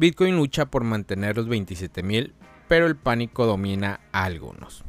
Bitcoin lucha por mantener los 27,000, pero el pánico domina a algunos.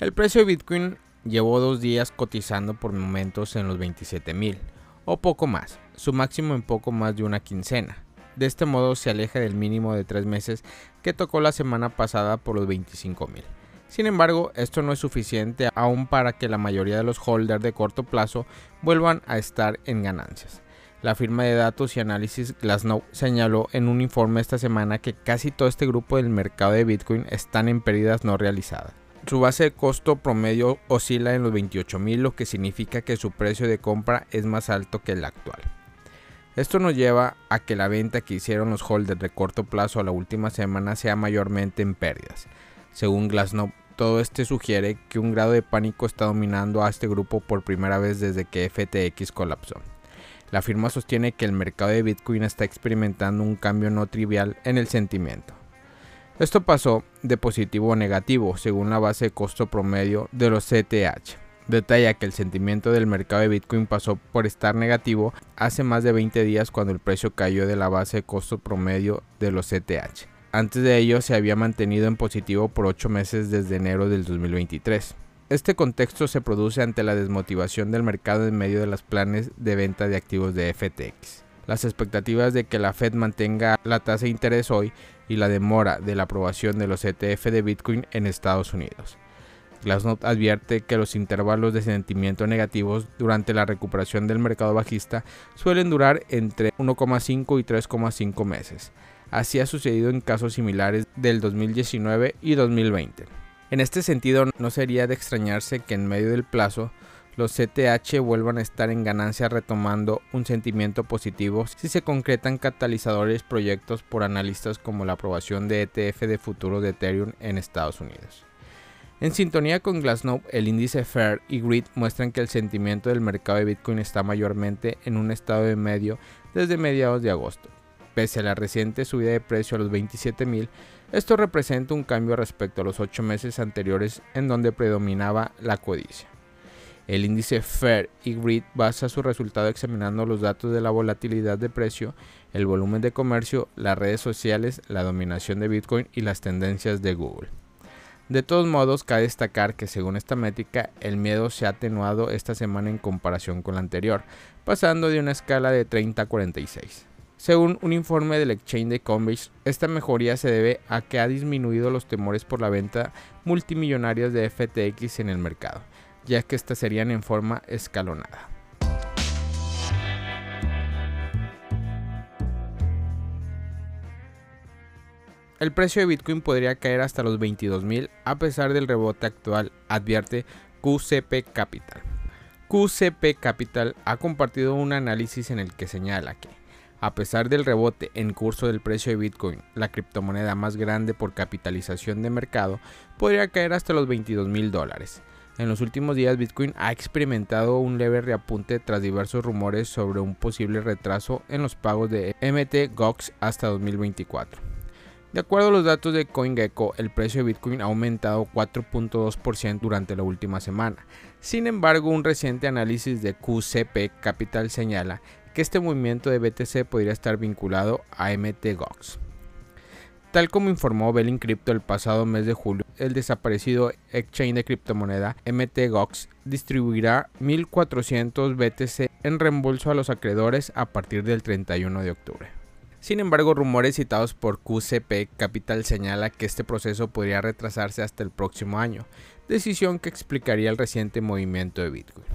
El precio de Bitcoin llevó 2 días cotizando por momentos en los 27,000 o poco más, su máximo en poco más de una quincena. De este modo se aleja del mínimo de 3 meses que tocó la semana pasada por los 25,000. Sin embargo, esto no es suficiente aún para que la mayoría de los holders de corto plazo vuelvan a estar en ganancias. La firma de datos y análisis Glassnode señaló en un informe esta semana que casi todo este grupo del mercado de Bitcoin están en pérdidas no realizadas. Su base de costo promedio oscila en los 28,000, lo que significa que su precio de compra es más alto que el actual. Esto nos lleva a que la venta que hicieron los holders de corto plazo a la última semana sea mayormente en pérdidas. Según Glassnode, todo esto sugiere que un grado de pánico está dominando a este grupo por primera vez desde que FTX colapsó. La firma sostiene que el mercado de Bitcoin está experimentando un cambio no trivial en el sentimiento. Esto pasó de positivo a negativo según la base de costo promedio de los ETH. Detalla que el sentimiento del mercado de Bitcoin pasó por estar negativo hace más de 20 días cuando el precio cayó de la base de costo promedio de los ETH. Antes de ello se había mantenido en positivo por 8 meses desde enero del 2023. Este contexto se produce ante la desmotivación del mercado en medio de los planes de venta de activos de FTX. Las expectativas de que la Fed mantenga la tasa de interés hoy y la demora de la aprobación de los ETF de Bitcoin en Estados Unidos. Glassnode advierte que los intervalos de sentimiento negativos durante la recuperación del mercado bajista suelen durar entre 1,5 y 3,5 meses. Así ha sucedido en casos similares del 2019 y 2020. En este sentido, no sería de extrañarse que en medio del plazo los ETH vuelvan a estar en ganancias retomando un sentimiento positivo si se concretan catalizadores proyectos por analistas como la aprobación de ETF de futuros de Ethereum en Estados Unidos. En sintonía con Glassnode, el índice Fear y Greed muestran que el sentimiento del mercado de Bitcoin está mayormente en un estado de medio desde mediados de agosto. Pese a la reciente subida de precio a los 27,000, esto representa un cambio respecto a los 8 meses anteriores en donde predominaba la codicia. El índice Fear y Greed basa su resultado examinando los datos de la volatilidad de precio, el volumen de comercio, las redes sociales, la dominación de Bitcoin y las tendencias de Google. De todos modos, cabe destacar que según esta métrica, el miedo se ha atenuado esta semana en comparación con la anterior, pasando de una escala de 30 a 46. Según un informe del exchange de Coinbase, esta mejoría se debe a que ha disminuido los temores por la venta multimillonaria de FTX en el mercado, ya que estas serían en forma escalonada. El precio de Bitcoin podría caer hasta los 22,000 a pesar del rebote actual, advierte QCP Capital. QCP Capital ha compartido un análisis en el que señala que, a pesar del rebote en curso del precio de Bitcoin, la criptomoneda más grande por capitalización de mercado podría caer hasta los $22,000. En los últimos días, Bitcoin ha experimentado un leve reapunte tras diversos rumores sobre un posible retraso en los pagos de Mt. Gox hasta 2024. De acuerdo a los datos de CoinGecko, el precio de Bitcoin ha aumentado 4.2% durante la última semana. Sin embargo, un reciente análisis de QCP Capital señala que este movimiento de BTC podría estar vinculado a Mt. Gox. Tal como informó Belin Crypto el pasado mes de julio, el desaparecido exchange de criptomoneda Mt. Gox distribuirá 1,400 BTC en reembolso a los acreedores a partir del 31 de octubre. Sin embargo, rumores citados por QCP Capital señalan que este proceso podría retrasarse hasta el próximo año, decisión que explicaría el reciente movimiento de Bitcoin.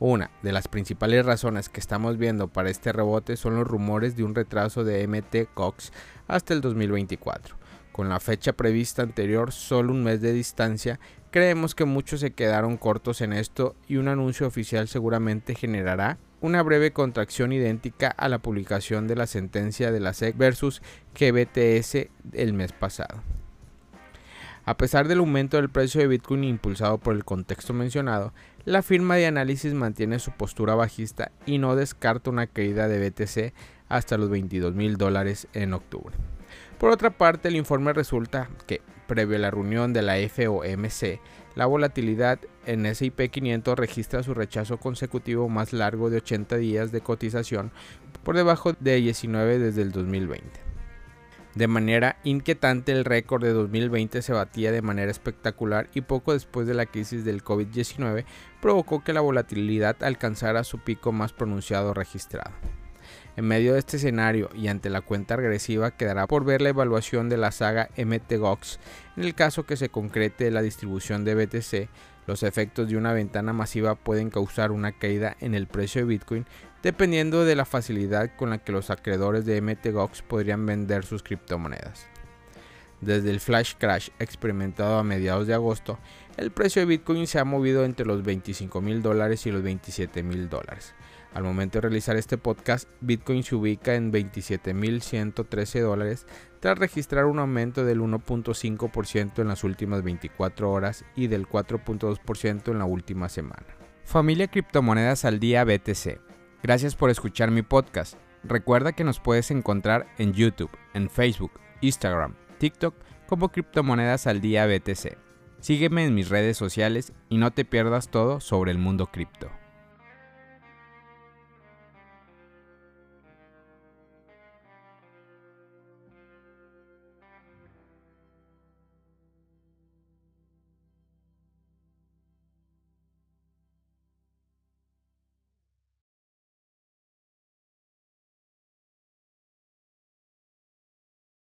Una de las principales razones que estamos viendo para este rebote son los rumores de un retraso de Mt. Gox hasta el 2024. Con la fecha prevista anterior, solo un mes de distancia, creemos que muchos se quedaron cortos en esto y un anuncio oficial seguramente generará una breve contracción idéntica a la publicación de la sentencia de la SEC versus GBTS el mes pasado. A pesar del aumento del precio de Bitcoin impulsado por el contexto mencionado, la firma de análisis mantiene su postura bajista y no descarta una caída de BTC hasta los $22,000 en octubre. Por otra parte, el informe resulta que, previo a la reunión de la FOMC, la volatilidad en S&P 500 registra su rechazo consecutivo más largo de 80 días de cotización, por debajo de 19 desde el 2020. De manera inquietante, el récord de 2020 se batía de manera espectacular y poco después de la crisis del COVID-19 provocó que la volatilidad alcanzara su pico más pronunciado registrado. En medio de este escenario y ante la cuenta regresiva quedará por ver la evaluación de la saga Mt. Gox en el caso que se concrete la distribución de BTC. Los efectos de una ventana masiva pueden causar una caída en el precio de Bitcoin dependiendo de la facilidad con la que los acreedores de Mt. Gox podrían vender sus criptomonedas. Desde el flash crash experimentado a mediados de agosto, el precio de Bitcoin se ha movido entre los $25,000 y los $27,000. Al momento de realizar este podcast, Bitcoin se ubica en $27,113 tras registrar un aumento del 1.5% en las últimas 24 horas y del 4.2% en la última semana. Familia Criptomonedas al Día BTC, gracias por escuchar mi podcast. Recuerda que nos puedes encontrar en YouTube, en Facebook, Instagram, TikTok como Criptomonedas al Día BTC. Sígueme en mis redes sociales y no te pierdas todo sobre el mundo cripto.